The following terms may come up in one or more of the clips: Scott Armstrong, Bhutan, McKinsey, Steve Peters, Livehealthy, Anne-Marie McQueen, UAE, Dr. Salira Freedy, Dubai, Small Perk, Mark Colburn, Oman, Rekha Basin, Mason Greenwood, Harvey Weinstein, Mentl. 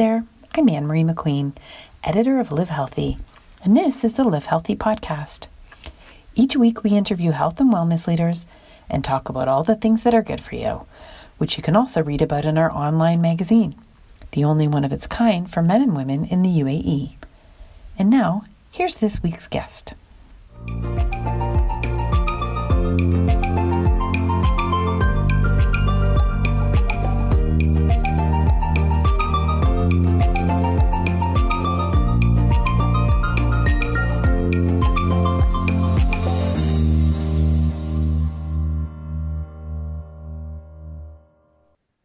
there, I'm Anne-Marie McQueen, editor of Livehealthy, and this is the Livehealthy podcast. Each week we interview health and wellness leaders and talk about all the things that are good for you, which you can also read about in our online magazine, the only one of its kind for men and women in the UAE. And now, here's this week's guest.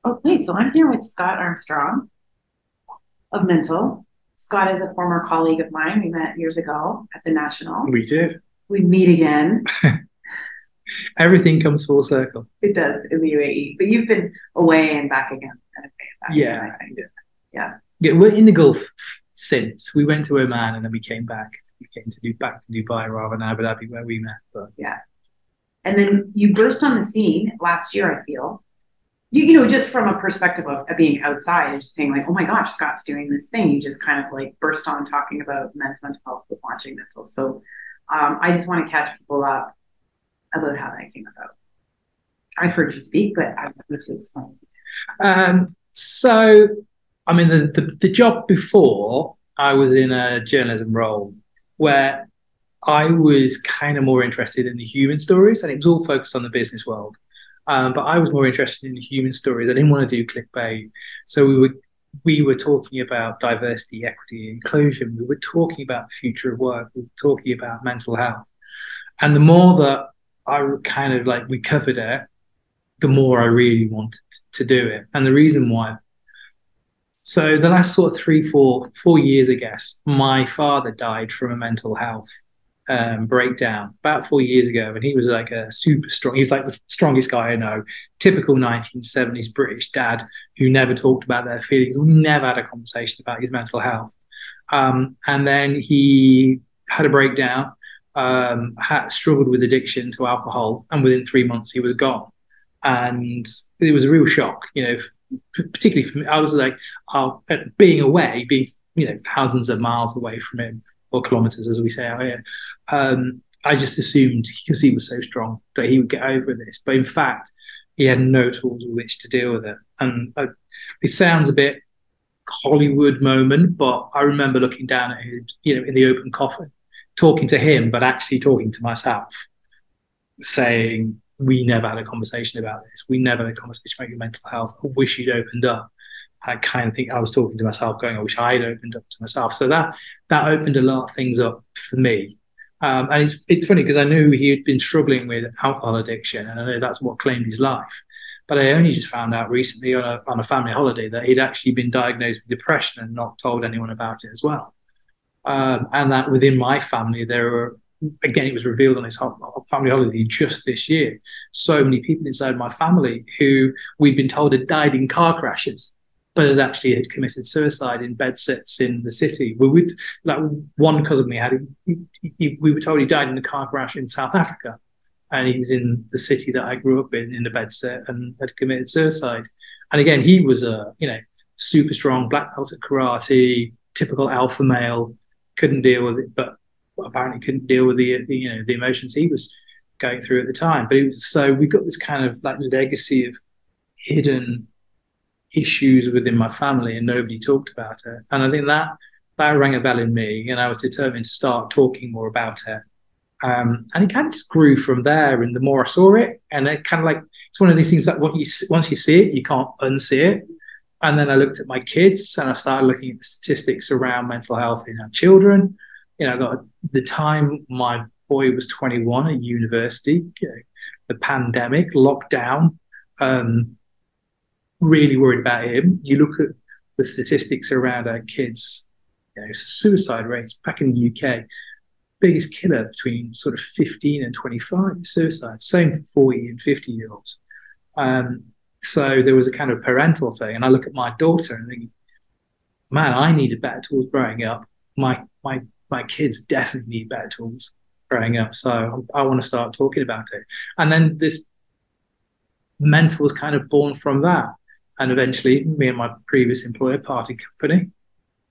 Okay, so I'm here with Scott Armstrong of Mentl. Scott is a former colleague of mine. We met years ago at the National. We did. We meet again. Everything comes full circle. It does in the UAE. But you've been away and back again. Yeah. We're in the Gulf since. We went to Oman and then we came back. We came back to Dubai rather than Abu Dhabi where we met. But. Yeah. And then you burst on the scene last year, I feel. You know, just from a perspective of being outside and just saying like, oh my gosh, Scott's doing this thing. You just kind of like burst on talking about men's mental health with launching Mentl. So I just want to catch people up about how that came about. I've heard you speak, but I want you to explain. So, I mean, the job before, I was in a journalism role where I was kind of more interested in the human stories, and it was all focused on the business world. But I was more interested in human stories. I didn't want to do clickbait. So we were talking about diversity, equity, inclusion. We were talking about the future of work. We were talking about mental health. And the more that I kind of like we covered it, the more I really wanted to do it. And the reason why. So the last sort of four years, I guess, my father died from a mental health breakdown about 4 years ago, and he was like a super strong, he's like the strongest guy I know, typical 1970s British dad who never talked about their feelings. We never had a conversation about his mental health, and then he had a breakdown, struggled with addiction to alcohol, and within 3 months he was gone. And it was a real shock, you know, particularly for me. I was like, being away, being, you know, thousands of miles away from him, or kilometers as we say out here, I just assumed, because he was so strong, that he would get over this, but in fact he had no tools with which to deal with it. And it sounds a bit Hollywood moment, but I remember looking down at him, you know, in the open coffin, talking to him, but actually talking to myself, saying, we never had a conversation about this, we never had a conversation about your mental health, I wish you'd opened up. I kind of think I was talking to myself going, I wish I'd opened up to myself. So that opened a lot of things up for me. And it's funny because I knew he had been struggling with alcohol addiction, and I know that's what claimed his life. But I only just found out recently on a family holiday that he'd actually been diagnosed with depression and not told anyone about it as well. And that within my family, there were, again, it was revealed on his family holiday just this year, so many people inside my family who we'd been told had died in car crashes, but it actually had committed suicide in bedsits in the city. We would, like one cousin we had, we were told he died in a car crash in South Africa, and he was in the city that I grew up in a bedsit, and had committed suicide. And again, he was a, you know, super strong black belt at karate, typical alpha male, couldn't deal with it, but apparently couldn't deal with the you know, the emotions he was going through at the time. But it was, so we got this kind of like legacy of hidden issues within my family, and nobody talked about it. And I think that rang a bell in me, and I was determined to start talking more about it. And it kind of just grew from there. And the more I saw it, and it kind of like, it's one of these things that once you see it, you can't unsee it. And then I looked at my kids, and I started looking at the statistics around mental health in our children. You know, at the time my boy was 21 at university, you know, the pandemic, lockdown, really worried about him. You look at the statistics around our kids, you know, suicide rates back in the UK, biggest killer between sort of 15 and 25, suicide, same for 40 and 50 year olds. So there was a kind of parental thing. And I look at my daughter and think, man, I needed better tools growing up. My kids definitely need better tools growing up. So I want to start talking about it. And then this Mentl was kind of born from that. And eventually, me and my previous employer parted company.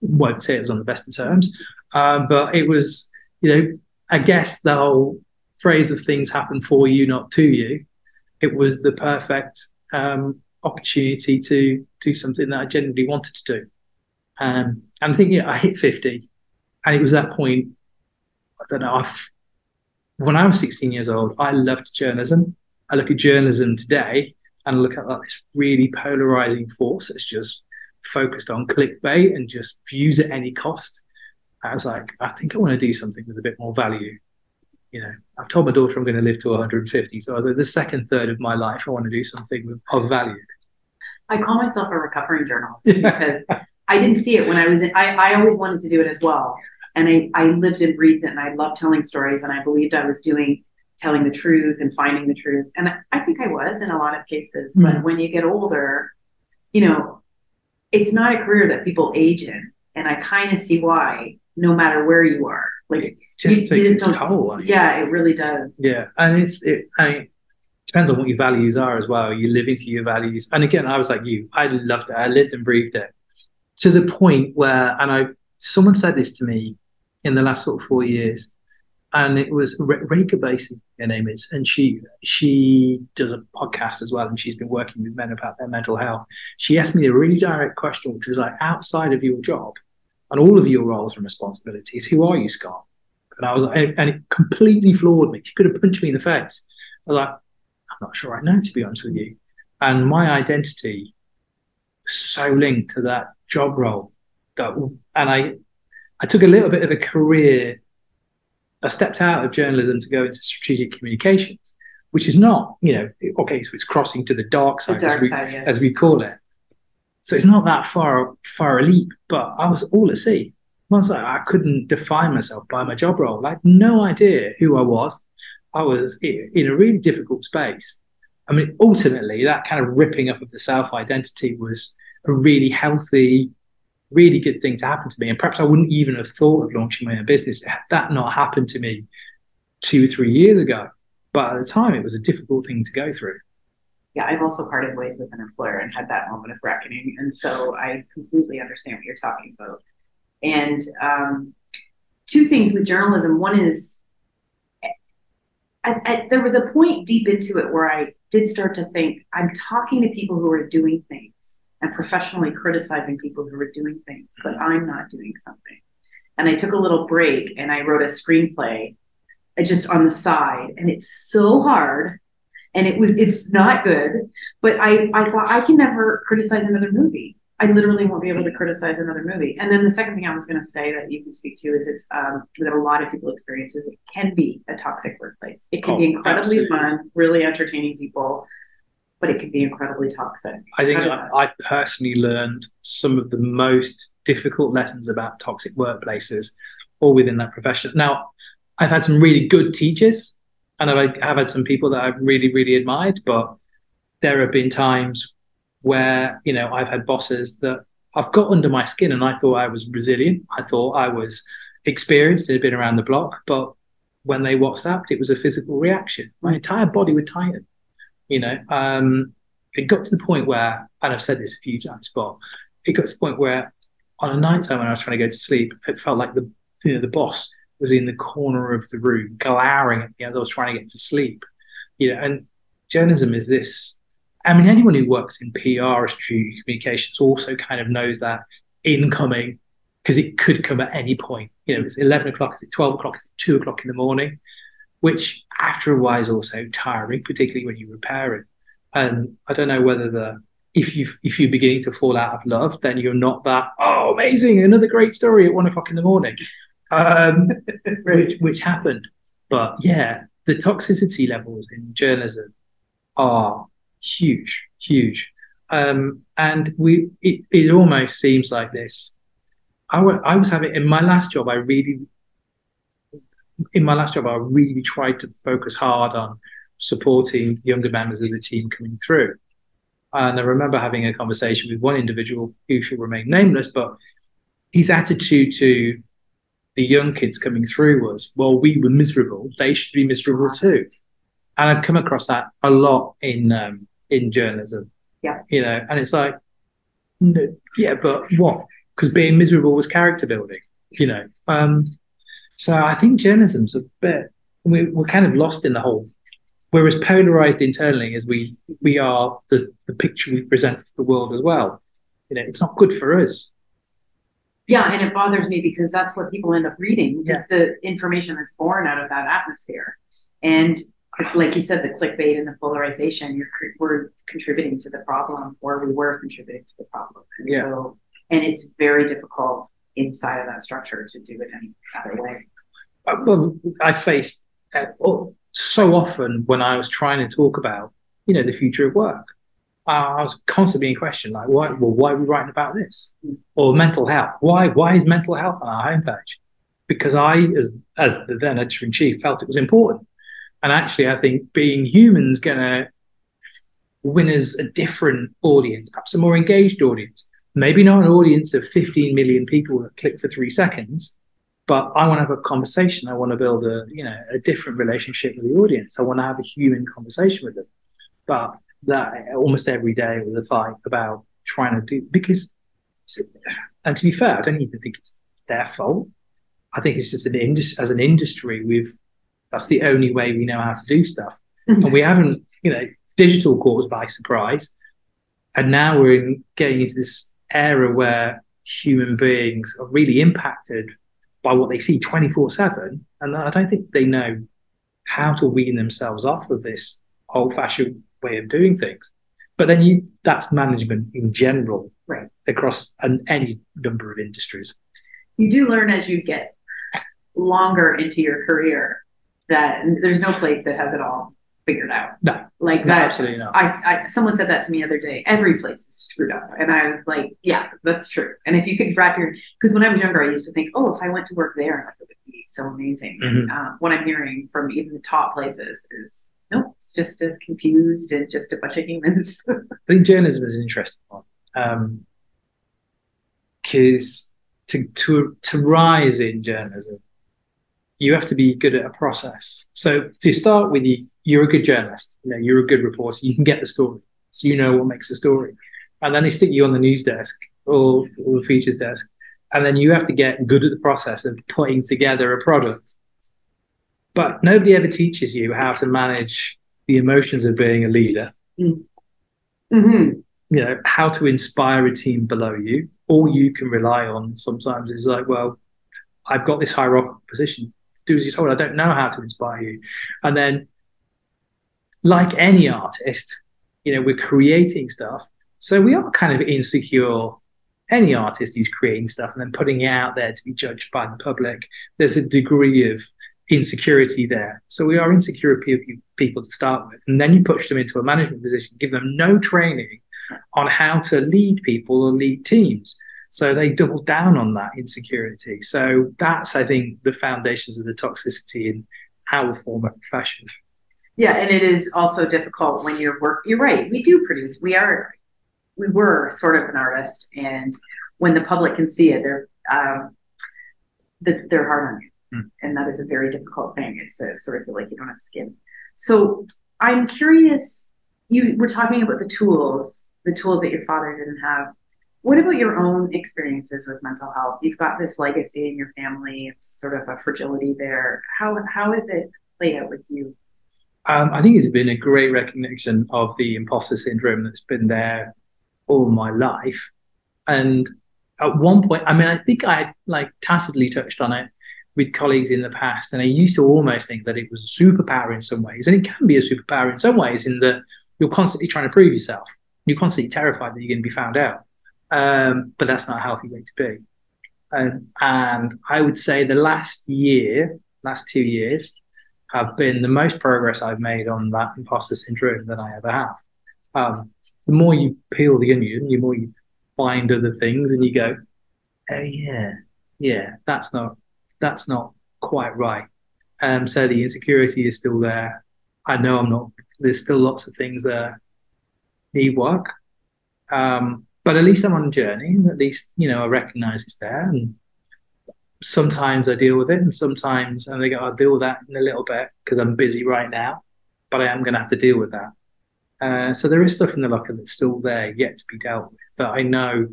Won't say it was on the best of terms, but it was, you know, I guess the whole phrase of things happen for you, not to you. It was the perfect opportunity to do something that I genuinely wanted to do. And I think, yeah, I hit 50, and it was that point. I don't know. When I was 16 years old, I loved journalism. I look at journalism today and look at like this really polarizing force that's just focused on clickbait and just views at any cost. I was like, I think I want to do something with a bit more value. You know, I've told my daughter I'm going to live to 150, so the second third of my life, I want to do something of value. I call myself a recovering journalist because I didn't see it when I was in. I always wanted to do it as well. And I lived and breathed it, and I loved telling stories, and I believed I was telling the truth and finding the truth. And I think I was in a lot of cases. Mm-hmm. But when you get older, you know, it's not a career that people age in. And I kind of see why, no matter where you are. Like, it just takes its toll on you. Yeah, it really does. Yeah. And it depends on what your values are as well. You're living to your values. And again, I was like you. I loved it. I lived and breathed it. To the point where, someone said this to me in the last sort of 4 years, and it was Rekha Basin, her name is, and she does a podcast as well, and she's been working with men about their mental health. She asked me a really direct question, which was like, outside of your job and all of your roles and responsibilities, who are you, Scott? And I was like, and it completely floored me. She could have punched me in the face. I was like, I'm not sure I know, to be honest with you. And my identity is so linked to that job role I took a little bit of a career. I stepped out of journalism to go into strategic communications, which is not, you know, okay, so it's crossing to the dark side, as we call it. So it's not that far a leap, but I was all at sea. Once I couldn't define myself by my job role, I had no idea who I was. I was in a really difficult space. I mean, ultimately, that kind of ripping up of the self-identity was a really healthy, really good thing to happen to me. And perhaps I wouldn't even have thought of launching my own business had that not happened to me 2 or 3 years ago. But at the time, it was a difficult thing to go through. Yeah, I've also parted ways with an employer and had that moment of reckoning. And so I completely understand what you're talking about. And two things with journalism. One is, there was a point deep into it where I did start to think, I'm talking to people who are doing things and professionally criticizing people who were doing things, but I'm not doing something. And I took a little break and I wrote a screenplay just on the side, and it's so hard, and it's not good, but I thought, I can never criticize another movie. I literally won't be able to criticize another movie. And then the second thing I was going to say that you can speak to is it's that a lot of people experience is it can be a toxic workplace. It can be incredibly fun, really entertaining people, but it can be incredibly toxic. I think I personally learned some of the most difficult lessons about toxic workplaces all within that profession. Now, I've had some really good teachers, and I've had some people that I've really, really admired, but there have been times where, you know, I've had bosses that I've got under my skin, and I thought I was resilient. I thought I was experienced and had been around the block, but when they WhatsApped, it was a physical reaction. My entire body would tighten. You know, it got to the point where, and I've said this a few times, but it got to the point where on a night time when I was trying to go to sleep, it felt like the boss was in the corner of the room glowering at me as I was trying to get to sleep. You know, and journalism is this. I mean, anyone who works in PR or strategic communications also kind of knows that incoming, because it could come at any point. You know, it's 11 o'clock, is it 12 o'clock, is it 2 o'clock in the morning? Which after a while is also tiring, particularly when you repair it. And I don't know whether if you're beginning to fall out of love, then you're not that, oh, amazing, another great story at 1 o'clock in the morning, which happened. But yeah, the toxicity levels in journalism are huge, huge. And it almost seems like this. I was having, in my last job, I really tried to focus hard on supporting younger members of the team coming through. And I remember having a conversation with one individual who shall remain nameless, but his attitude to the young kids coming through was, well, we were miserable, they should be miserable too. And I've come across that a lot in journalism. Yeah. You know, and it's like, no, yeah, but what? Because being miserable was character building, you know. So I think journalism's a bit, we're kind of lost in the whole. We're as polarized internally as we are the picture we present to the world as well. You know, it's not good for us. Yeah, and it bothers me because that's what people end up reading, is the information that's born out of that atmosphere. And like you said, the clickbait and the polarization, we're contributing to the problem, or we were contributing to the problem. And so, and it's very difficult inside of that structure to do it any other way. Well, I faced so often when I was trying to talk about, you know, the future of work. I was constantly being questioned, like, why are we writing about this? Or mental health. Why is mental health on our homepage? Because I, as the then editor-in-chief, felt it was important. And actually, I think being human's going to win us a different audience, perhaps a more engaged audience. Maybe not an audience of 15 million people that click for 3 seconds, but I want to have a conversation. I want to build a different relationship with the audience. I want to have a human conversation with them. But that almost every day was a fight about trying to do, because, and to be fair, I don't even think it's their fault. I think it's just as an industry, that's the only way we know how to do stuff. And we haven't, digital caught us by surprise. And now we're getting into this era where human beings are really impacted by what they see 24/7. And I don't think they know how to wean themselves off of this old fashioned way of doing things. But then that's management in general, right, across any number of industries. You do learn as you get longer into your career that there's no place that has it all figured out. No, like that. No, absolutely not. I someone said that to me the other day. Every place is screwed up, and I was like, yeah, that's true. And if you could wrap your, because when I was younger, I used to think, oh, if I went to work there, it would be so amazing. Mm-hmm. And, what I'm hearing from even the top places is, nope, just as confused and just a bunch of humans. I think journalism is an interesting one, because to rise in journalism, you have to be good at a process. So to start with, you're a good journalist. You're a good reporter. You can get the story, so you know what makes a story. And then they stick you on the news desk or the features desk, and then you have to get good at the process of putting together a product. But nobody ever teaches you how to manage the emotions of being a leader. Mm-hmm. How to inspire a team below you. All you can rely on sometimes is like, well, I've got this hierarchical position. Do as you're told. I don't know how to inspire you. And then, like any artist, we're creating stuff. So we are kind of insecure. Any artist who's creating stuff and then putting it out there to be judged by the public, there's a degree of insecurity there. So we are insecure people to start with. And then you push them into a management position, give them no training on how to lead people or lead teams. So they double down on that insecurity. So that's, I think, the foundations of the toxicity in our former profession. Yeah, and it is also difficult when you're right, we do produce. We were sort of an artist, and when the public can see it, they're hard on you. And that is a very difficult thing. It's a sort of feel like you don't have skin. So I'm curious, you were talking about the tools that your father didn't have. What about your own experiences with mental health? You've got this legacy in your family, sort of a fragility there. How has it played out with you? I think it's been a great recognition of the imposter syndrome that's been there all my life. And at one point, I think I tacitly touched on it with colleagues in the past, and I used to almost think that it was a superpower in some ways, and it can be a superpower in some ways in that you're constantly trying to prove yourself. You're constantly terrified that you're going to be found out, but that's not a healthy way to be. And I would say the last 2 years, have been the most progress I've made on that imposter syndrome than I ever have. The more you peel the onion, the more you find other things, and you go, oh yeah, that's not quite right. So the insecurity is still there. I know I'm not. There's still lots of things that need work. But at least I'm on a journey. At least, I recognize it's there. And sometimes I deal with it. And sometimes I think I'll deal with that in a little bit because I'm busy right now. But I am going to have to deal with that. So there is stuff in the locker that's still there, yet to be dealt with. But I know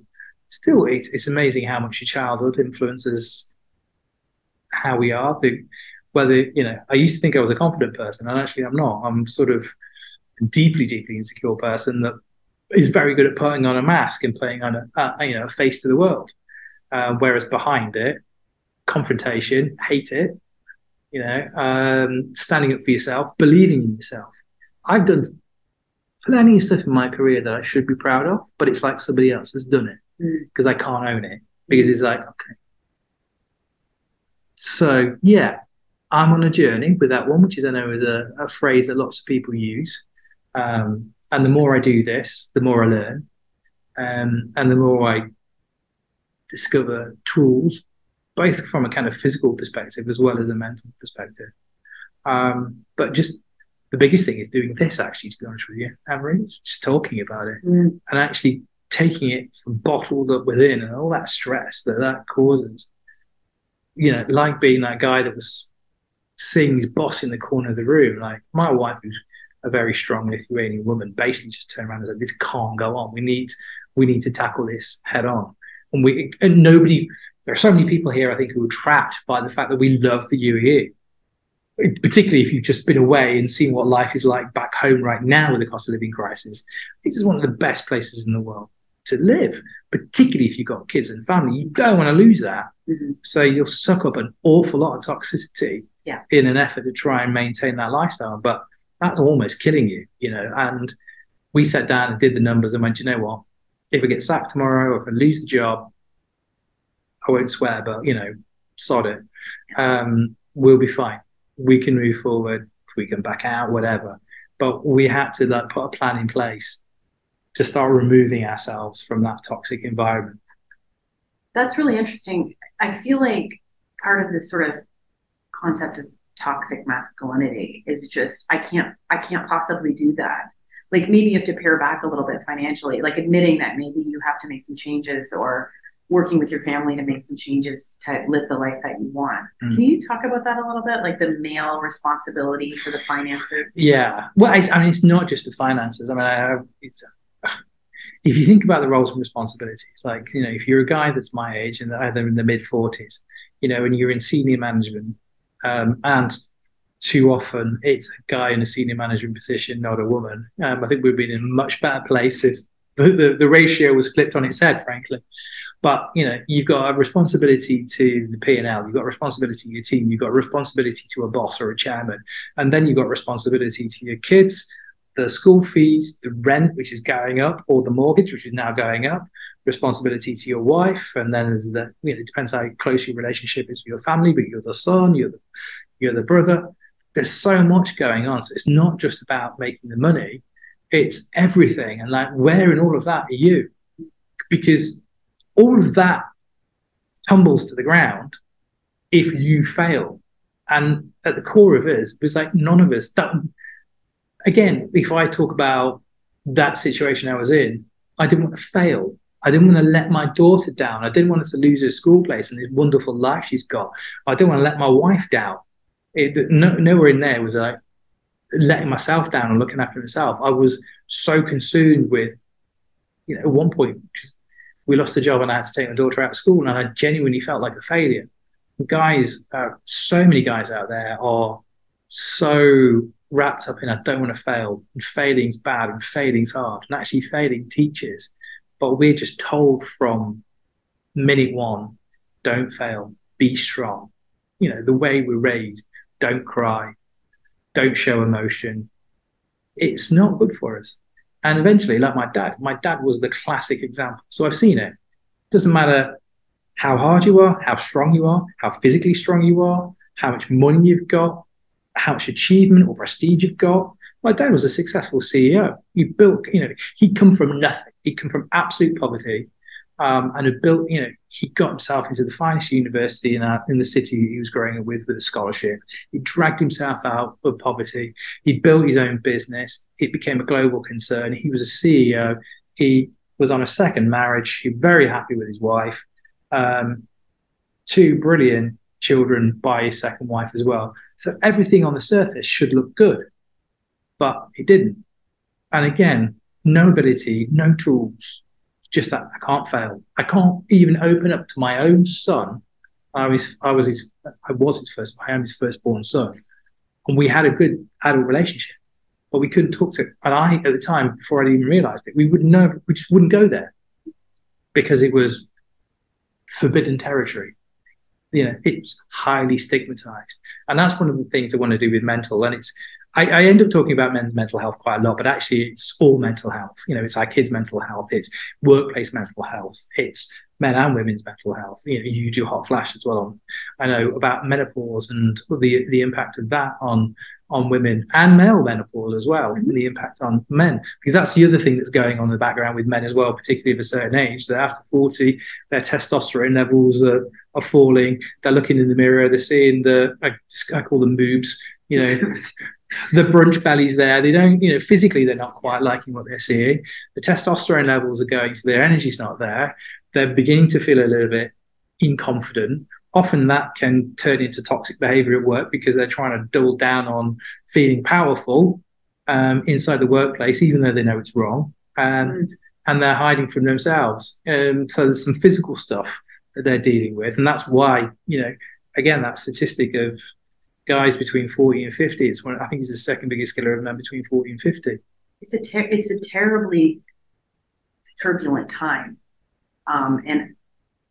still it's amazing how much your childhood influences how we are. I used to think I was a confident person, and actually I'm not. I'm sort of a deeply, deeply insecure person that is very good at putting on a mask and playing on a face to the world. Whereas behind it, confrontation, hate it, standing up for yourself, believing in yourself. I've done plenty of stuff in my career that I should be proud of, but it's like somebody else has done it because I can't own it, because it's like, okay. So yeah, I'm on a journey with that one, which is, I know, is a phrase that lots of people use. And the more I do this, the more I learn, and the more I discover tools, both from a kind of physical perspective as well as a mental perspective. But just the biggest thing is doing this, actually, to be honest with you, Anne-Marie, just talking about it and actually taking it from bottled up within and all that stress that causes. Like being that guy that was seeing his boss in the corner of the room. Like my wife, who's a very strong Lithuanian woman, basically just turned around and said, "This can't go on. We need to tackle this head on." And nobody. There are so many people here, I think, who are trapped by the fact that we love the UAE, particularly if you've just been away and seen what life is like back home right now with the cost of living crisis. This is one of the best places in the world to live, particularly if you've got kids and family. You don't want to lose that. Mm-hmm. So you'll suck up an awful lot of toxicity in an effort to try and maintain that lifestyle. But that's almost killing you, And we sat down and did the numbers and went, you know what? If I get sacked tomorrow or if I lose the job, I won't swear, but, sod it. We'll be fine. We can move forward. We can back out, whatever. But we had to put a plan in place to start removing ourselves from that toxic environment. That's really interesting. I feel like part of this sort of concept of toxic masculinity is just, I can't possibly do that. Like, maybe you have to pare back a little bit financially, like admitting that maybe you have to make some changes, or working with your family to make some changes to live the life that you want. Mm. Can you talk about that a little bit? Like the male responsibility for the finances? Yeah. Well, it's not just the finances. If you think about the roles and responsibilities, like, if you're a guy that's my age and either in the mid 40s, and you're in senior management, and too often it's a guy in a senior management position, not a woman. I think we'd be in a much better place if the ratio was flipped on its head, frankly. But, you've got a responsibility to the P&L, you've got a responsibility to your team, you've got a responsibility to a boss or a chairman, and then you've got responsibility to your kids, the school fees, the rent, which is going up, or the mortgage, which is now going up, responsibility to your wife, and then there's it depends how close your relationship is with your family, but you're the son, you're the brother. There's so much going on, so it's not just about making the money, it's everything, and where in all of that are you? Because all of that tumbles to the ground if you fail. And at the core of it was none of us. Again, if I talk about that situation I was in, I didn't want to fail. I didn't want to let my daughter down. I didn't want her to lose her school place and this wonderful life she's got. I didn't want to let my wife down. Nowhere in there was I letting myself down or looking after myself. I was so consumed with, at one point, we lost the job and I had to take my daughter out of school, and I genuinely felt like a failure. So many guys out there are so wrapped up in, I don't want to fail, and failing's bad and failing's hard, and actually failing teaches. But we're just told from minute one, don't fail, be strong. The way we're raised, don't cry, don't show emotion. It's not good for us. And eventually, like my dad was the classic example. So I've seen it. Doesn't matter how hard you are, how strong you are, how physically strong you are, how much money you've got, how much achievement or prestige you've got. My dad was a successful CEO. He built, he'd come from nothing. He'd come from absolute poverty, and had built, he got himself into the finest university in the city he was growing up with a scholarship. He dragged himself out of poverty. He built his own business. It became a global concern. He was a CEO. He was on a second marriage. He was very happy with his wife. 2 brilliant children by his second wife as well. So everything on the surface should look good, but it didn't. And again, no ability, no tools, just that I can't fail. I can't even open up to my own son. I am his firstborn son. And we had a good adult relationship, but we couldn't talk to him. And I, at the time, before I even realized it, we just wouldn't go there because it was forbidden territory. You know, it's highly stigmatized. And that's one of the things I want to do with Mentl. And it's, I end up talking about men's mental health quite a lot, but actually it's all mental health. You know, it's our kids' mental health, it's workplace mental health, it's men and women's mental health. You know, you do Hot Flash as well. I know about menopause and the impact of that on women, and male menopause as well, and the impact on men. Because that's the other thing that's going on in the background with men as well, particularly of a certain age, that after 40, their testosterone levels are falling. They're looking in the mirror, they're seeing I call them boobs, you know, the brunch belly's there. They don't, you know, physically they're not quite liking what they're seeing. The testosterone levels are going, so their energy's not there. They're beginning to feel a little bit inconfident. Often that can turn into toxic behavior at work because they're trying to double down on feeling powerful inside the workplace, even though they know it's wrong. And they're hiding from themselves. So there's some physical stuff that they're dealing with. And that's why, you know, again, that statistic of guys between 40 and 50, it's one, I think it's the second biggest killer of men between 40 and 50. It's a terribly turbulent time. And,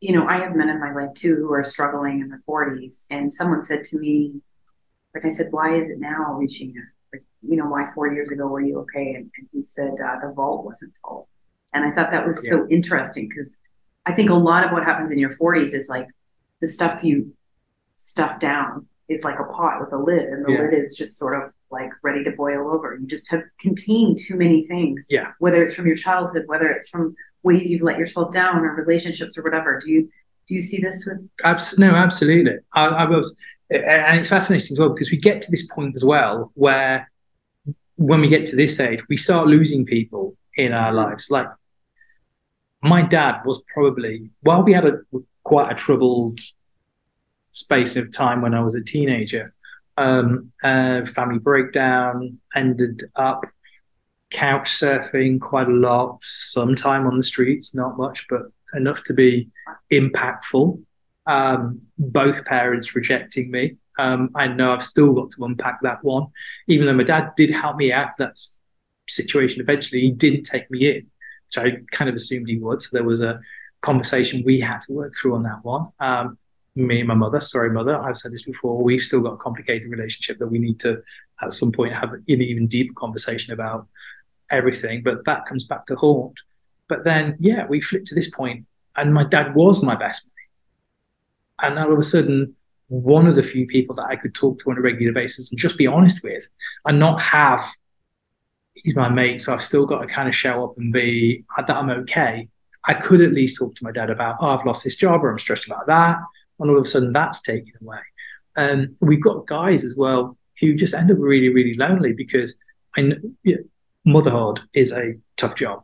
you know, I have men in my life, too, who are struggling in their 40s. And someone said to me, like I said, why is it now reaching a, you know, why 4 years ago were you okay? And he said, the vault wasn't full. And I thought that was so interesting, because I think a lot of what happens in your 40s is like the stuff you stuff down is like a pot with a lid, and the lid is just sort of like ready to boil over. You just have contained too many things, whether it's from your childhood, whether it's from ways you've let yourself down or relationships or whatever. Do you see this with? No, absolutely. I was, and it's fascinating as well, because we get to this point as well where when we get to this age, we start losing people in our lives. Like my dad was probably, while we had quite a troubled space of time when I was a teenager, family breakdown, ended up couch surfing quite a lot, some time on the streets, not much, but enough to be impactful. Both parents rejecting me. I know I've still got to unpack that one. Even though my dad did help me out of that situation, eventually he didn't take me in, which I kind of assumed he would. So there was a conversation we had to work through on that one. Me and my mother, sorry, mother, I've said this before, we've still got a complicated relationship that we need to, at some point, have an even deeper conversation about everything. But that comes back to haunt. But then, we flipped to this point, and my dad was my best mate. And all of a sudden, one of the few people that I could talk to on a regular basis and just be honest with, and not have, he's my mate, so I've still got to kind of show up and be, that I'm okay. I could at least talk to my dad about, I've lost this job, or I'm stressed about that. And all of a sudden that's taken away. We've got guys as well who just end up really, really lonely, because I know, motherhood is a tough job.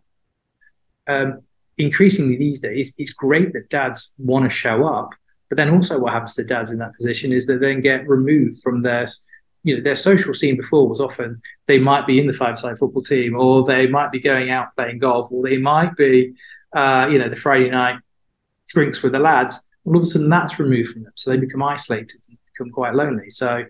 Increasingly these days, it's great that dads want to show up, but then also what happens to dads in that position is they then get removed from their social scene. Before was often they might be in the five-side football team, or they might be going out playing golf, or they might be, the Friday night drinks with the lads. All of a sudden that's removed from them. So they become isolated and become quite lonely. So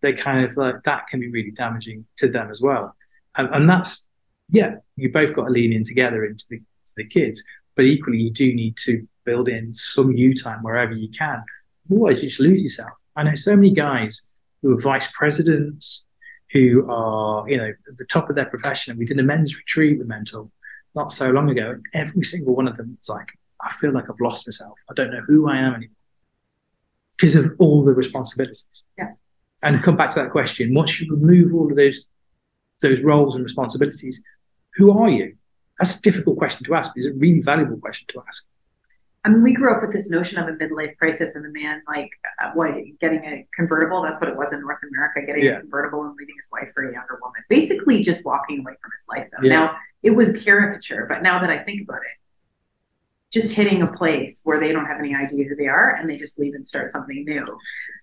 they kind of like, that can be really damaging to them as well. And that's, you both got to lean in together into the kids, but equally you do need to build in some you time wherever you can. Otherwise you just lose yourself. I know so many guys who are vice presidents, who are, at the top of their profession. We did a men's retreat with Mentl not so long ago, and every single one of them was like, I feel like I've lost myself. I don't know who I am anymore because of all the responsibilities. Yeah. And come back to that question. Once you remove all of those roles and responsibilities, who are you? That's a difficult question to ask, but it's a really valuable question to ask. I mean, we grew up with this notion of a midlife crisis and the man, like, getting a convertible? That's what it was in North America, getting a convertible and leaving his wife for a younger woman. Basically just walking away from his life, though. Yeah. Now, it was caricature, but now that I think about it, just hitting a place where they don't have any idea who they are and they just leave and start something new,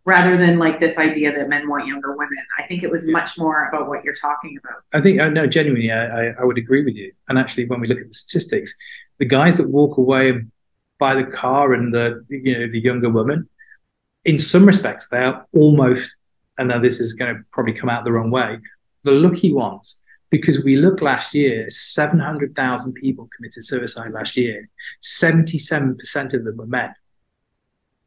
rather than like this idea that men want younger women. I think it was much more about what you're talking about. I think, no, genuinely, I would agree with you. And actually, when we look at the statistics, the guys that walk away and buy the car and the, you know, the younger woman, in some respects, they're almost, and now this is going to probably come out the wrong way, the lucky ones. Because we look last year, 700,000 people committed suicide last year. 77% of them were men.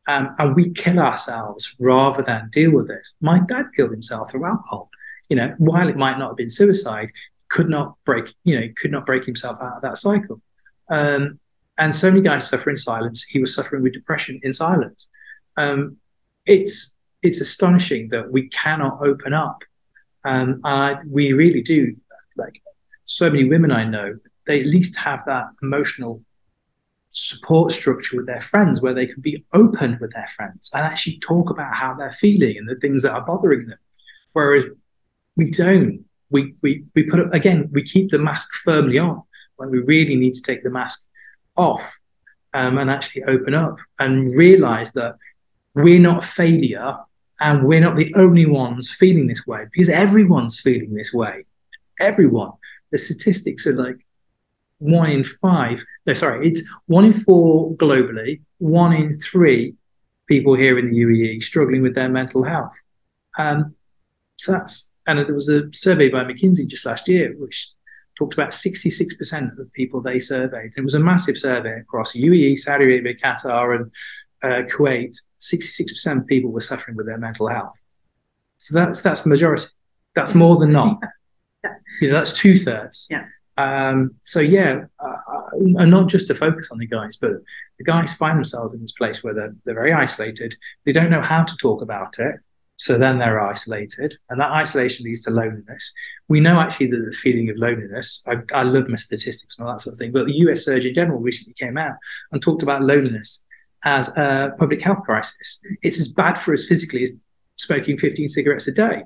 And we kill ourselves rather than deal with this. My dad killed himself through alcohol. You know, while it might not have been suicide, could not break himself out of that cycle. And so many guys suffer in silence. He was suffering with depression in silence. It's astonishing that we cannot open up. We really do. Like so many women I know, they at least have that emotional support structure with their friends where they can be open with their friends and actually talk about how they're feeling and the things that are bothering them. Whereas we don't. We put up, again, we keep the mask firmly on when we really need to take the mask off and actually open up and realize that we're not a failure. And we're not the only ones feeling this way, because everyone's feeling this way. Everyone. The statistics are like 1 in 4 globally, 1 in 3 people here in the UAE struggling with their mental health. And there was a survey by McKinsey just last year, which talked about 66% of the people they surveyed. It was a massive survey across UAE, Saudi Arabia, Qatar, and Kuwait. 66% of people were suffering with their mental health. So that's the majority. That's more than not. Yeah. You know, that's 2/3. Yeah. And not just to focus on the guys, but the guys find themselves in this place where they're very isolated. They don't know how to talk about it. So then they're isolated. And that isolation leads to loneliness. We know actually that the feeling of loneliness, I love my statistics and all that sort of thing, but the US Surgeon General recently came out and talked about loneliness as a public health crisis. It's as bad for us physically as smoking 15 cigarettes a day.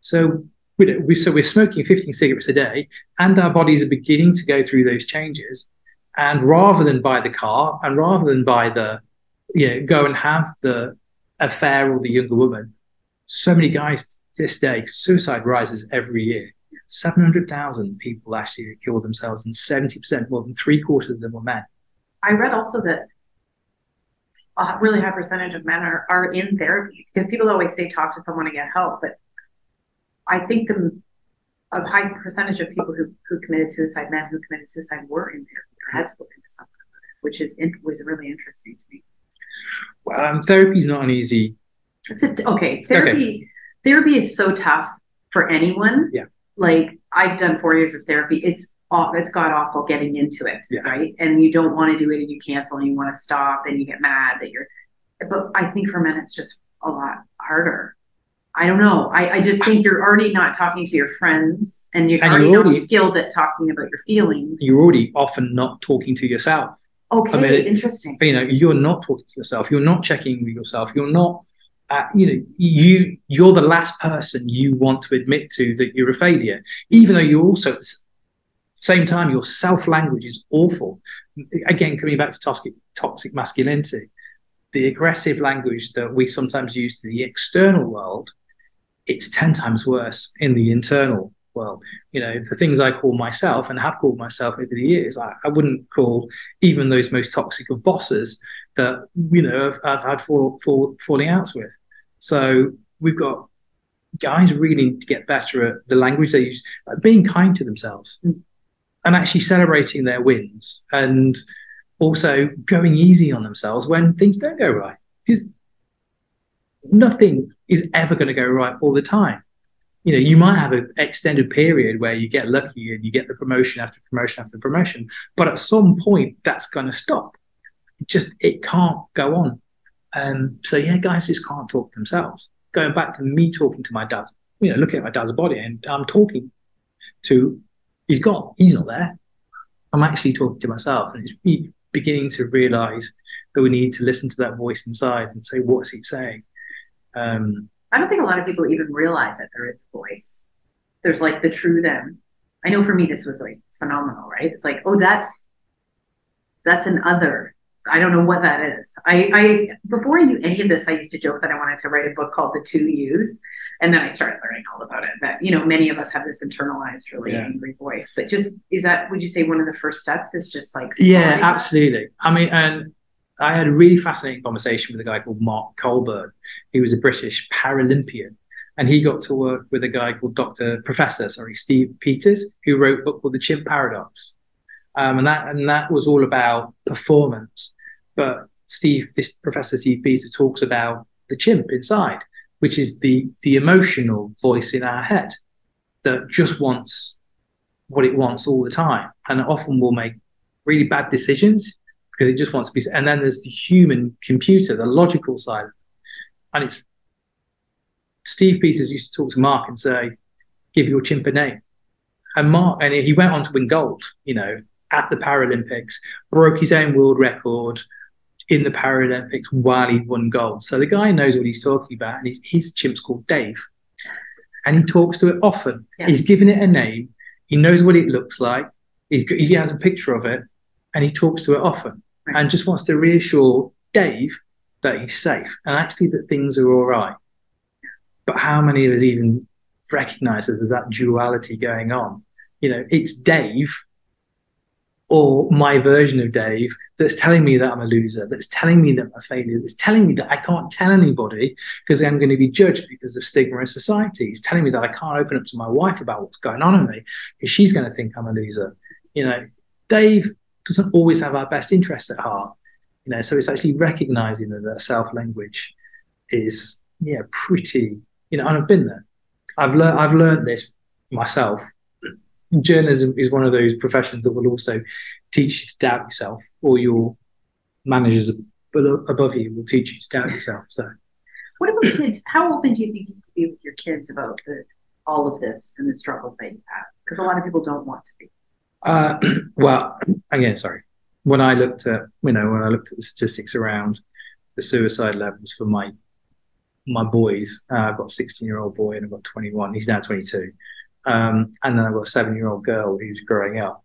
So we're smoking 15 cigarettes a day, and our bodies are beginning to go through those changes. And rather than buy the car, and rather than buy the, you know, go and have the affair or the younger woman, so many guys this day, suicide rises every year. 700,000 people last year killed themselves, and 70%, more than 3/4 of them were men. I read also that a really high percentage of men are in therapy, because people always say talk to someone to get help, but I think a high percentage of people who committed suicide, men who committed suicide, were in therapy or had spoken to someone, which was really interesting to me. Well, therapy is not an easy. Therapy is so tough for anyone. Yeah. Like I've done 4 years of therapy. It's god awful getting into it, yeah. Right? And you don't want to do it, and you cancel, and you want to stop, and you get mad that you're. But I think for men, it's just a lot harder. I don't know. I just think you're already not talking to your friends, and you're already not skilled at talking about your feelings. You're already often not talking to yourself. Okay, I mean, interesting. You know, you're not talking to yourself. You're not checking with yourself. You're not. You're the last person you want to admit to that you're a failure, even though you're also. Same time, your self-language is awful. Again, coming back to toxic masculinity, the aggressive language that we sometimes use to the external world, it's 10 times worse in the internal world. You know, the things I call myself and have called myself over the years, I wouldn't call even those most toxic of bosses that, you know, I've had falling outs with. So we've got guys really need to get better at the language they use, like being kind to themselves. And actually celebrating their wins, and also going easy on themselves when things don't go right. Because nothing is ever going to go right all the time. You know, you might have an extended period where you get lucky and you get the promotion after promotion after promotion, but at some point that's going to stop. It can't go on. Guys just can't talk to themselves. Going back to me talking to my dad, you know, looking at my dad's body, and I'm talking to. He's gone. He's not there. I'm actually talking to myself, and it's beginning to realise that we need to listen to that voice inside and say, "What's it saying?" I don't think a lot of people even realise that there is a voice. There's like the true them. I know for me, this was like phenomenal, right? It's like, oh, that's That's an other. I don't know what that is. I before I knew any of this, I used to joke that I wanted to write a book called The Two U's. And then I started learning all about it, that, you know, many of us have this internalized, really angry voice, but just, is that, would you say one of the first steps is just like, starting? Yeah, absolutely. I mean, and I had a really fascinating conversation with a guy called Mark Colburn. He was a British Paralympian, and he got to work with a guy called Steve Peters, who wrote a book called The Chimp Paradox. And that was all about performance. But Professor Steve Peters talks about the chimp inside, which is the emotional voice in our head that just wants what it wants all the time, and often will make really bad decisions because it just wants to be. And then there's the human computer, the logical side. And it's Steve Peters used to talk to Mark and say, "Give your chimp a name." And he went on to win gold, you know, at the Paralympics, broke his own world record in the Paralympics while he won gold. So the guy knows what he's talking about, and his chimp's called Dave. And he talks to it often. Yeah. He's given it a name. He knows what it looks like. He has a picture of it, and he talks to it often, right, and just wants to reassure Dave that he's safe and actually that things are all right. But how many of us even recognize that there's that duality going on? You know, it's Dave, or my version of Dave, that's telling me that I'm a loser, that's telling me that I'm a failure, that's telling me that I can't tell anybody because I'm going to be judged because of stigma in society. It's telling me that I can't open up to my wife about what's going on in me because she's going to think I'm a loser. You know, Dave doesn't always have our best interests at heart. You know, so it's actually recognizing that that self-language is, pretty, and I've been there. I've learned this myself. Journalism is one of those professions that will also teach you to doubt yourself, or your managers above you will teach you to doubt yourself. So, what about kids? How open do you think you can be with your kids about all of this and the struggles that you have? Because a lot of people don't want to be. When I looked at the statistics around the suicide levels for my boys, I've got a 16-year-old boy and I've got 21. He's now 22. And then I've got a 7-year-old girl who's growing up.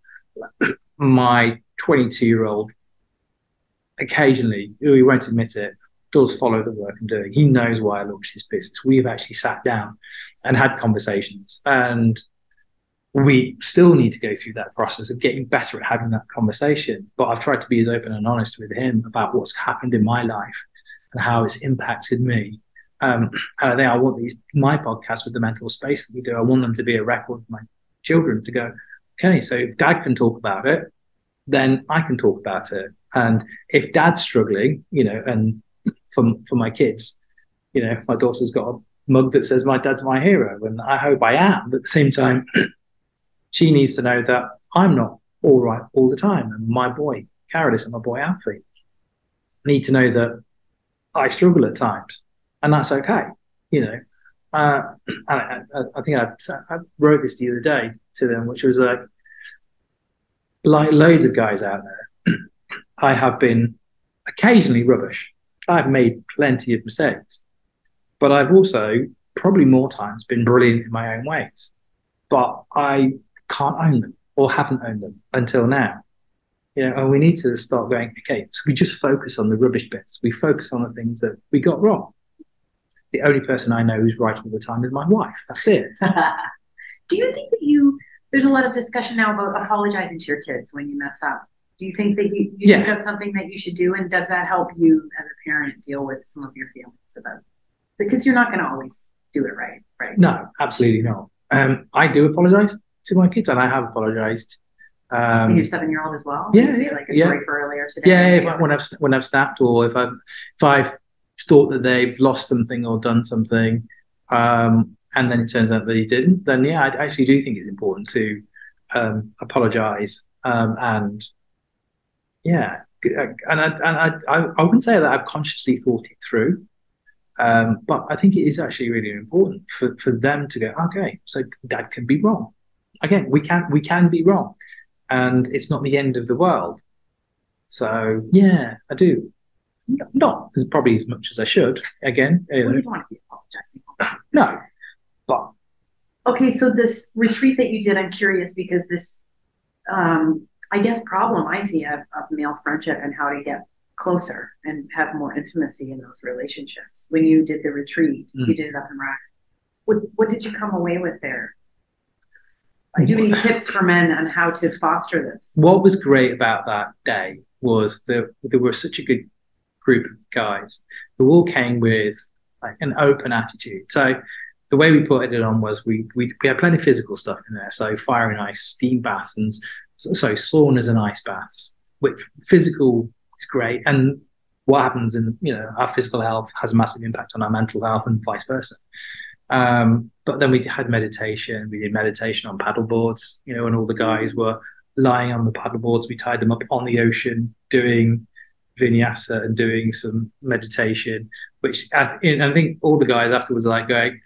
My 22-year-old, occasionally, he won't admit it, does follow the work I'm doing. He knows why I launched this business. We've actually sat down and had conversations, and we still need to go through that process of getting better at having that conversation. But I've tried to be as open and honest with him about what's happened in my life and how it's impacted me. I want my podcast with the mental space that we do, I want them to be a record for my children to go, okay, so if dad can talk about it, then I can talk about it. And if dad's struggling, and for my kids, my daughter's got a mug that says my dad's my hero, and I hope I am, but at the same time, she needs to know that I'm not all right all the time. And my boy, Carolus, and my boy, Alfie, need to know that I struggle at times. And that's okay, I think I wrote this the other day to them, which was like loads of guys out there, I have been occasionally rubbish. I've made plenty of mistakes, but I've also probably more times been brilliant in my own ways. But I can't own them, or haven't owned them until now. And we need to start going, okay, so we just focus on the rubbish bits. We focus on the things that we got wrong. The only person I know who's right all the time is my wife. That's it. Do you think that there's a lot of discussion now about apologizing to your kids when you mess up? Do you think that you think that's something that you should do? And does that help you as a parent deal with some of your feelings about it? Because you're not going to always do it right? No, absolutely not. I do apologize to my kids, and I have apologized. And your 7-year-old as well? Yeah. Story for earlier today. When I've snapped, or if I've thought that they've lost something or done something, and then it turns out that he didn't, then I actually do think it's important to apologise, and I wouldn't say that I've consciously thought it through, but I think it is actually really important for them to go, okay, so dad can be wrong. Again, we can be wrong, and it's not the end of the world. So I do. Not as probably as much as I should. Again, well, you don't want to be apologizing. No, but okay. So this retreat that you did, I'm curious because this I guess, problem I see of male friendship and how to get closer and have more intimacy in those relationships. When you did the retreat, you did it up in Rock. What did you come away with there? Do you have any tips for men on how to foster this? What was great about that day was that there were such a good group of guys who all came with like an open attitude. So the way we put it on was we had plenty of physical stuff in there. So fire and ice, steam baths, and so saunas and ice baths, which physical is great. And what happens in, you know, our physical health has a massive impact on our mental health and vice versa. But then we had meditation. We did meditation on paddle boards, you know, and all the guys were lying on the paddle boards. We tied them up on the ocean doing vinyasa and doing some meditation, which I think all the guys afterwards are like going,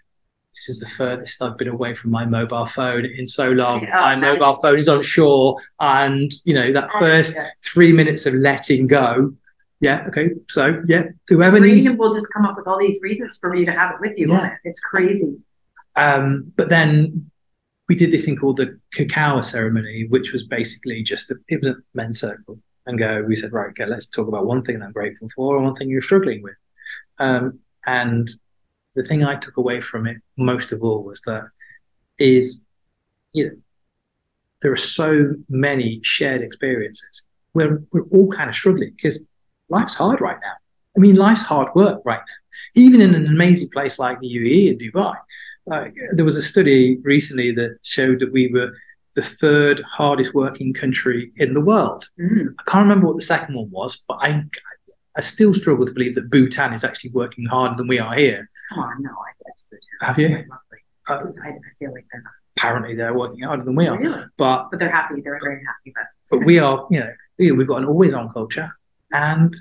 this is the furthest I've been away from my mobile phone in so long. My mobile phone is on shore. And, you know, that first 3 minutes of letting go. Yeah. Okay. So yeah, whoever needs will just come up with all these reasons for me to have it with you. Yeah. It's crazy. But then we did this thing called the cacao ceremony, which was basically just it was a men's circle, and we said, right, okay, let's talk about one thing that I'm grateful for and one thing you're struggling with. And the thing I took away from it most of all was that you know, there are so many shared experiences where we're all kind of struggling because life's hard right now. I mean, life's hard work right now. Even in an amazing place like the UAE and Dubai, there was a study recently that showed that we were the third hardest working country in the world. I can't remember what the second one was, but I still struggle to believe that Bhutan is actually working harder than we are here. Come on, no, I get Bhutan. Have you? I feel like they're not. Apparently, they're working harder than we are. Really? But they're happy. They're very happy. But we are, you know, we've got an always-on culture. And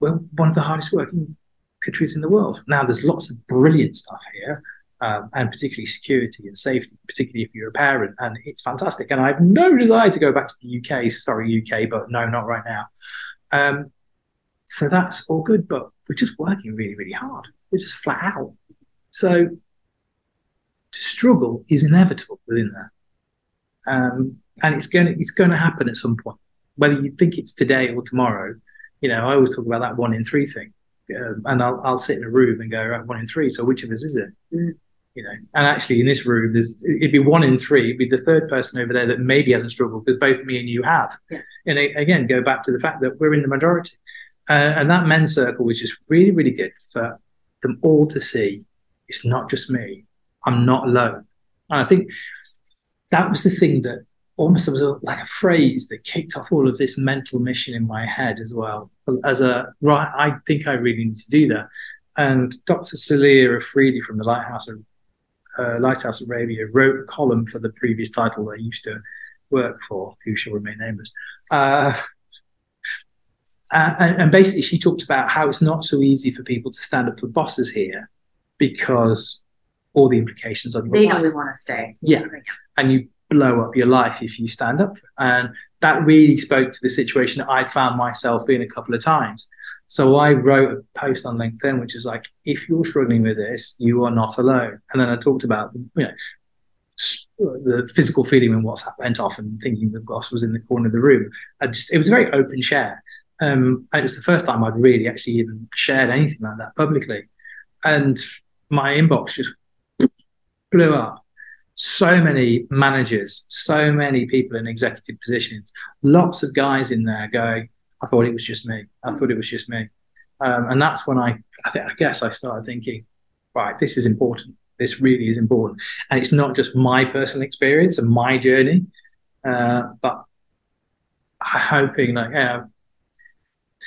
we're one of the hardest working countries in the world. Now, there's lots of brilliant stuff here, and particularly security and safety, particularly if you're a parent, and it's fantastic. And I have no desire to go back to the UK. Sorry, UK, but no, not right now. So that's all good, but we're just working really, really hard. We're just flat out. So to struggle is inevitable within that. And it's going to happen at some point, whether you think it's today or tomorrow. You know, I always talk about that 1 in 3 thing, and I'll sit in a room and go, right, 1 in 3. So which of us is it? You know, and actually in this room, it'd be 1 in 3. It'd be the third person over there that maybe hasn't struggled because both me and you have. Yeah. And again, go back to the fact that we're in the majority. And that men's circle was just really, really good for them all to see. It's not just me. I'm not alone. And I think that was the thing that almost there was like a phrase that kicked off all of this mental mission in my head as well. I think I really need to do that. And Dr. Salira Freedy from the Lighthouse Arabia wrote a column for the previous title I used to work for, who shall remain nameless. And basically she talked about how it's not so easy for people to stand up for bosses here because all the implications on your life. They don't really want to stay. Yeah. And you blow up your life if you stand up. And that really spoke to the situation that I'd found myself in a couple of times. So I wrote a post on LinkedIn, which is like, if you're struggling with this, you are not alone. And then I talked about, you know, the physical feeling when WhatsApp went off and thinking the boss was in the corner of the room. It was a very open share. And it was the first time I'd really actually even shared anything like that publicly. And my inbox just blew up. So many managers, so many people in executive positions, lots of guys in there going, I thought it was just me. I thought it was just me. And that's when I guess I started thinking, right, this is important. This really is important. And it's not just my personal experience and my journey, but I'm hoping that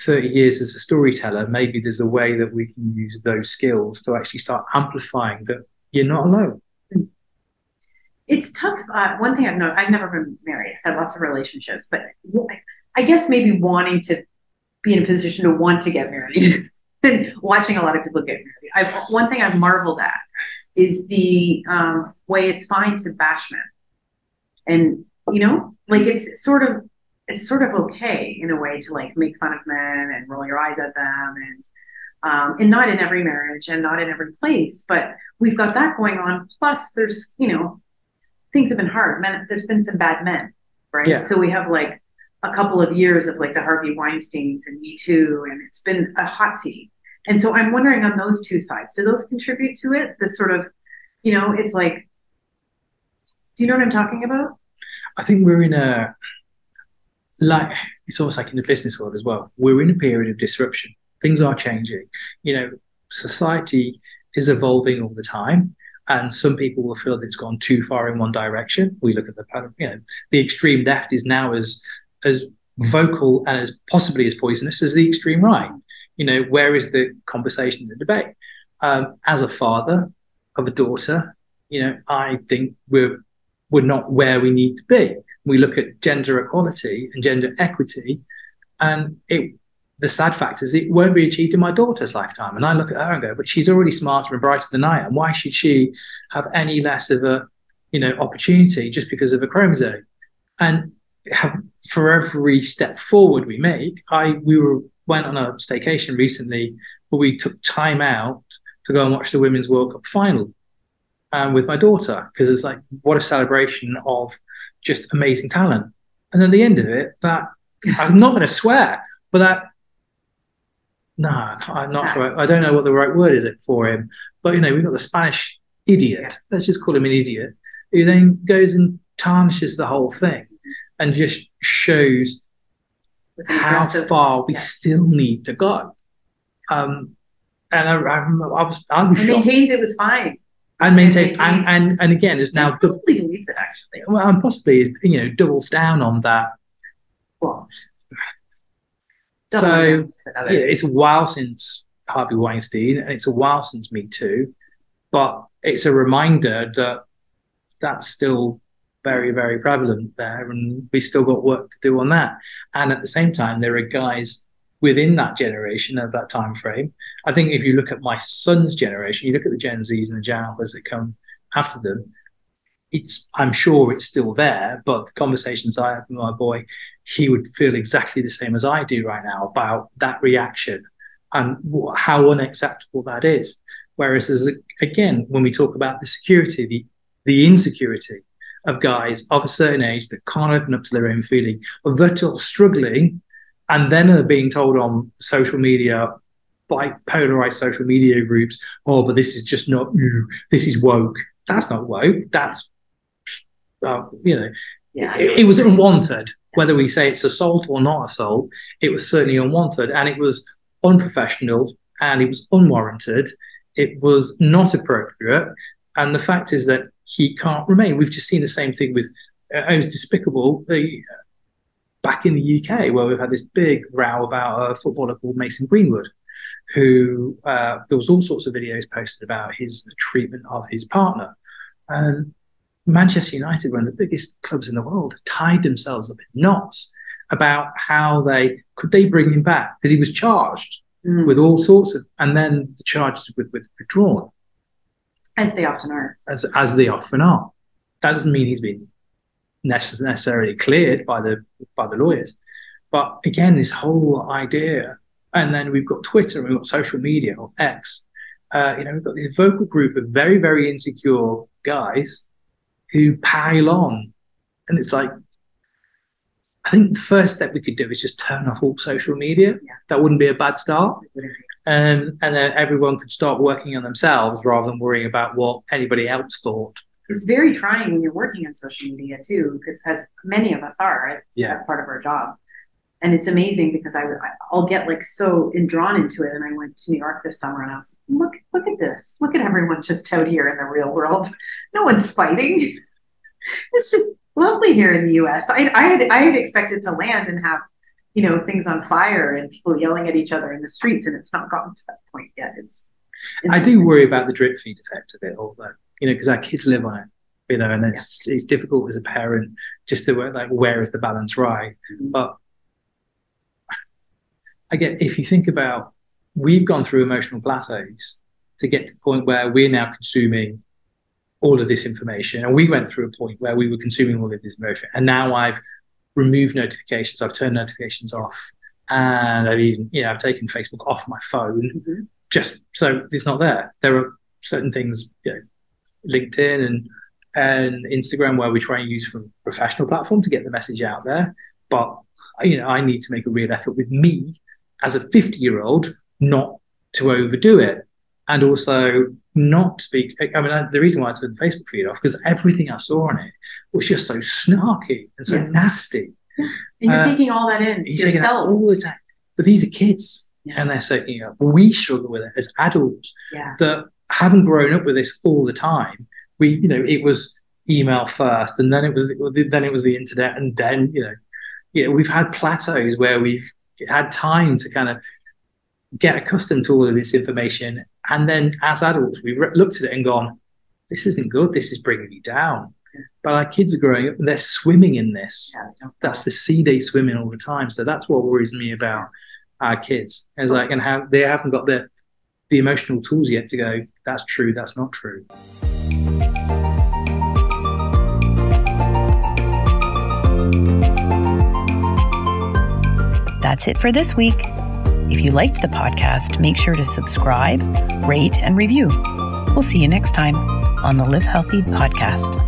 30 years as a storyteller, maybe there's a way that we can use those skills to actually start amplifying that you're not alone. It's tough. One thing I've known, I've never been married, I've had lots of relationships, but I guess maybe wanting to be in a position to want to get married and watching a lot of people get married. One thing I've marveled at is the way it's fine to bash men. And, you know, like it's sort of okay in a way to like make fun of men and roll your eyes at them and not in every marriage and not in every place, but we've got that going on. Plus there's, you know, things have been hard. Men, there's been some bad men, right? Yeah. So we have like a couple of years of like the Harvey Weinsteins and Me Too, and it's been a hot seat. And so I'm wondering on those two sides, do those contribute to it? This sort of, you know, it's like, do you know what I'm talking about? I think we're in a, like, it's almost like in the business world as well. We're in a period of disruption. Things are changing. You know, society is evolving all the time. And some people will feel that it's gone too far in one direction. We look at the, you know, the extreme left is now as vocal and as possibly as poisonous as the extreme right. You know, where is the conversation, the debate? As a father of a daughter, you know, I think we're not where we need to be. We look at gender equality and gender equity, and the sad fact is it won't be achieved in my daughter's lifetime. And I look at her and go, but she's already smarter and brighter than I am. Why should she have any less of a, you know, opportunity just because of a chromosome? And for every step forward we make, we went on a staycation recently where we took time out to go and watch the Women's World Cup final with my daughter, because it's like, what a celebration of just amazing talent. And then the end of it, that I'm not going to swear, but that, no, I'm not sure. I don't know what the right word is for him. But, you know, we've got the Spanish idiot. Let's just call him an idiot, who then goes and tarnishes the whole thing and just shows how far we still need to go. And I was shocked. Maintains it was fine. And maintains, and again, is now... He believes it, actually. Well, and possibly, you know, doubles down on that. Well... So yeah, it's a while since Harvey Weinstein, and it's a while since Me Too, but it's a reminder that that's still very, very prevalent there, and we've still got work to do on that. And at the same time, there are guys within that generation of that time frame. I think if you look at my son's generation, you look at the Gen Zs and the Gen Alphas that come after them, I'm sure it's still there, but the conversations I have with my boy, he would feel exactly the same as I do right now about that reaction and how unacceptable that is. Whereas, again, when we talk about the security, the insecurity of guys of a certain age that can't open up to their own feeling, or that are struggling, and then are being told on social media by polarized social media groups, oh, but this is just not you, this is woke. That's not woke. That's you know, yeah, it was unwanted. Whether we say it's assault or not assault, it was certainly unwanted, and it was unprofessional, and it was unwarranted. It was not appropriate, and the fact is that he can't remain. We've just seen the same thing with it was despicable back in the UK, where we've had this big row about a footballer called Mason Greenwood, who there was all sorts of videos posted about his treatment of his partner. Manchester United, one of the biggest clubs in the world, tied themselves up in knots about how they could bring him back, because he was charged with all sorts of, and then the charges were withdrawn. As they often are. As they often are. That doesn't mean he's been necessarily cleared by the lawyers. But again, this whole idea. And then we've got Twitter, and we've got social media, or X. You know, we've got this vocal group of very, very insecure guys who pile on. And it's like, I think the first step we could do is just turn off all social media. Yeah. That wouldn't be a bad start. And then everyone could start working on themselves rather than worrying about what anybody else thought. It's very trying when you're working on social media too, because as many of us are, as part of our job. And it's amazing because I'll get like so drawn into it. And I went to New York this summer, and I was like, look at this. Look at everyone just out here in the real world. No one's fighting. It's just lovely here in the U.S. I had expected to land and have, you know, things on fire and people yelling at each other in the streets. And it's not gotten to that point yet. I do worry about the drip feed effect of it all, though, you know, because our kids live on it. You know, and it's difficult as a parent just to work like, where is the balance right? Mm-hmm. But again, if you think about, we've gone through emotional plateaus to get to the point where we're now consuming all of this information. And we went through a point where we were consuming all of this information. And now I've removed notifications. I've turned notifications off. And I've even, you know, I've taken Facebook off my phone just so it's not there. There are certain things, you know, LinkedIn and Instagram, where we try and use from a professional platform to get the message out there. But, you know, I need to make a real effort with me as a 50-year-old not to overdo it. And also not to be, I mean, the reason why I turned the Facebook feed off, because everything I saw on it was just so snarky and so nasty. Yeah. And you're taking all that in to yourself. All the time. But these are kids and they're soaking up. We struggle with it as adults that haven't grown up with this all the time. We, you know, it was email first, and then it was the internet, and then, you know, we've had plateaus where we've had time to kind of get accustomed to all of this information. And then as adults, we've looked at it and gone, this isn't good. This is bringing you down. Yeah. But our kids are growing up and they're swimming in this. Yeah, that's the sea they swim in all the time. So that's what worries me about our kids. It's like, and how they haven't got the emotional tools yet to go, that's true, that's not true. That's it for this week. If you liked the podcast, make sure to subscribe, rate, and review. We'll see you next time on the Live Healthy podcast.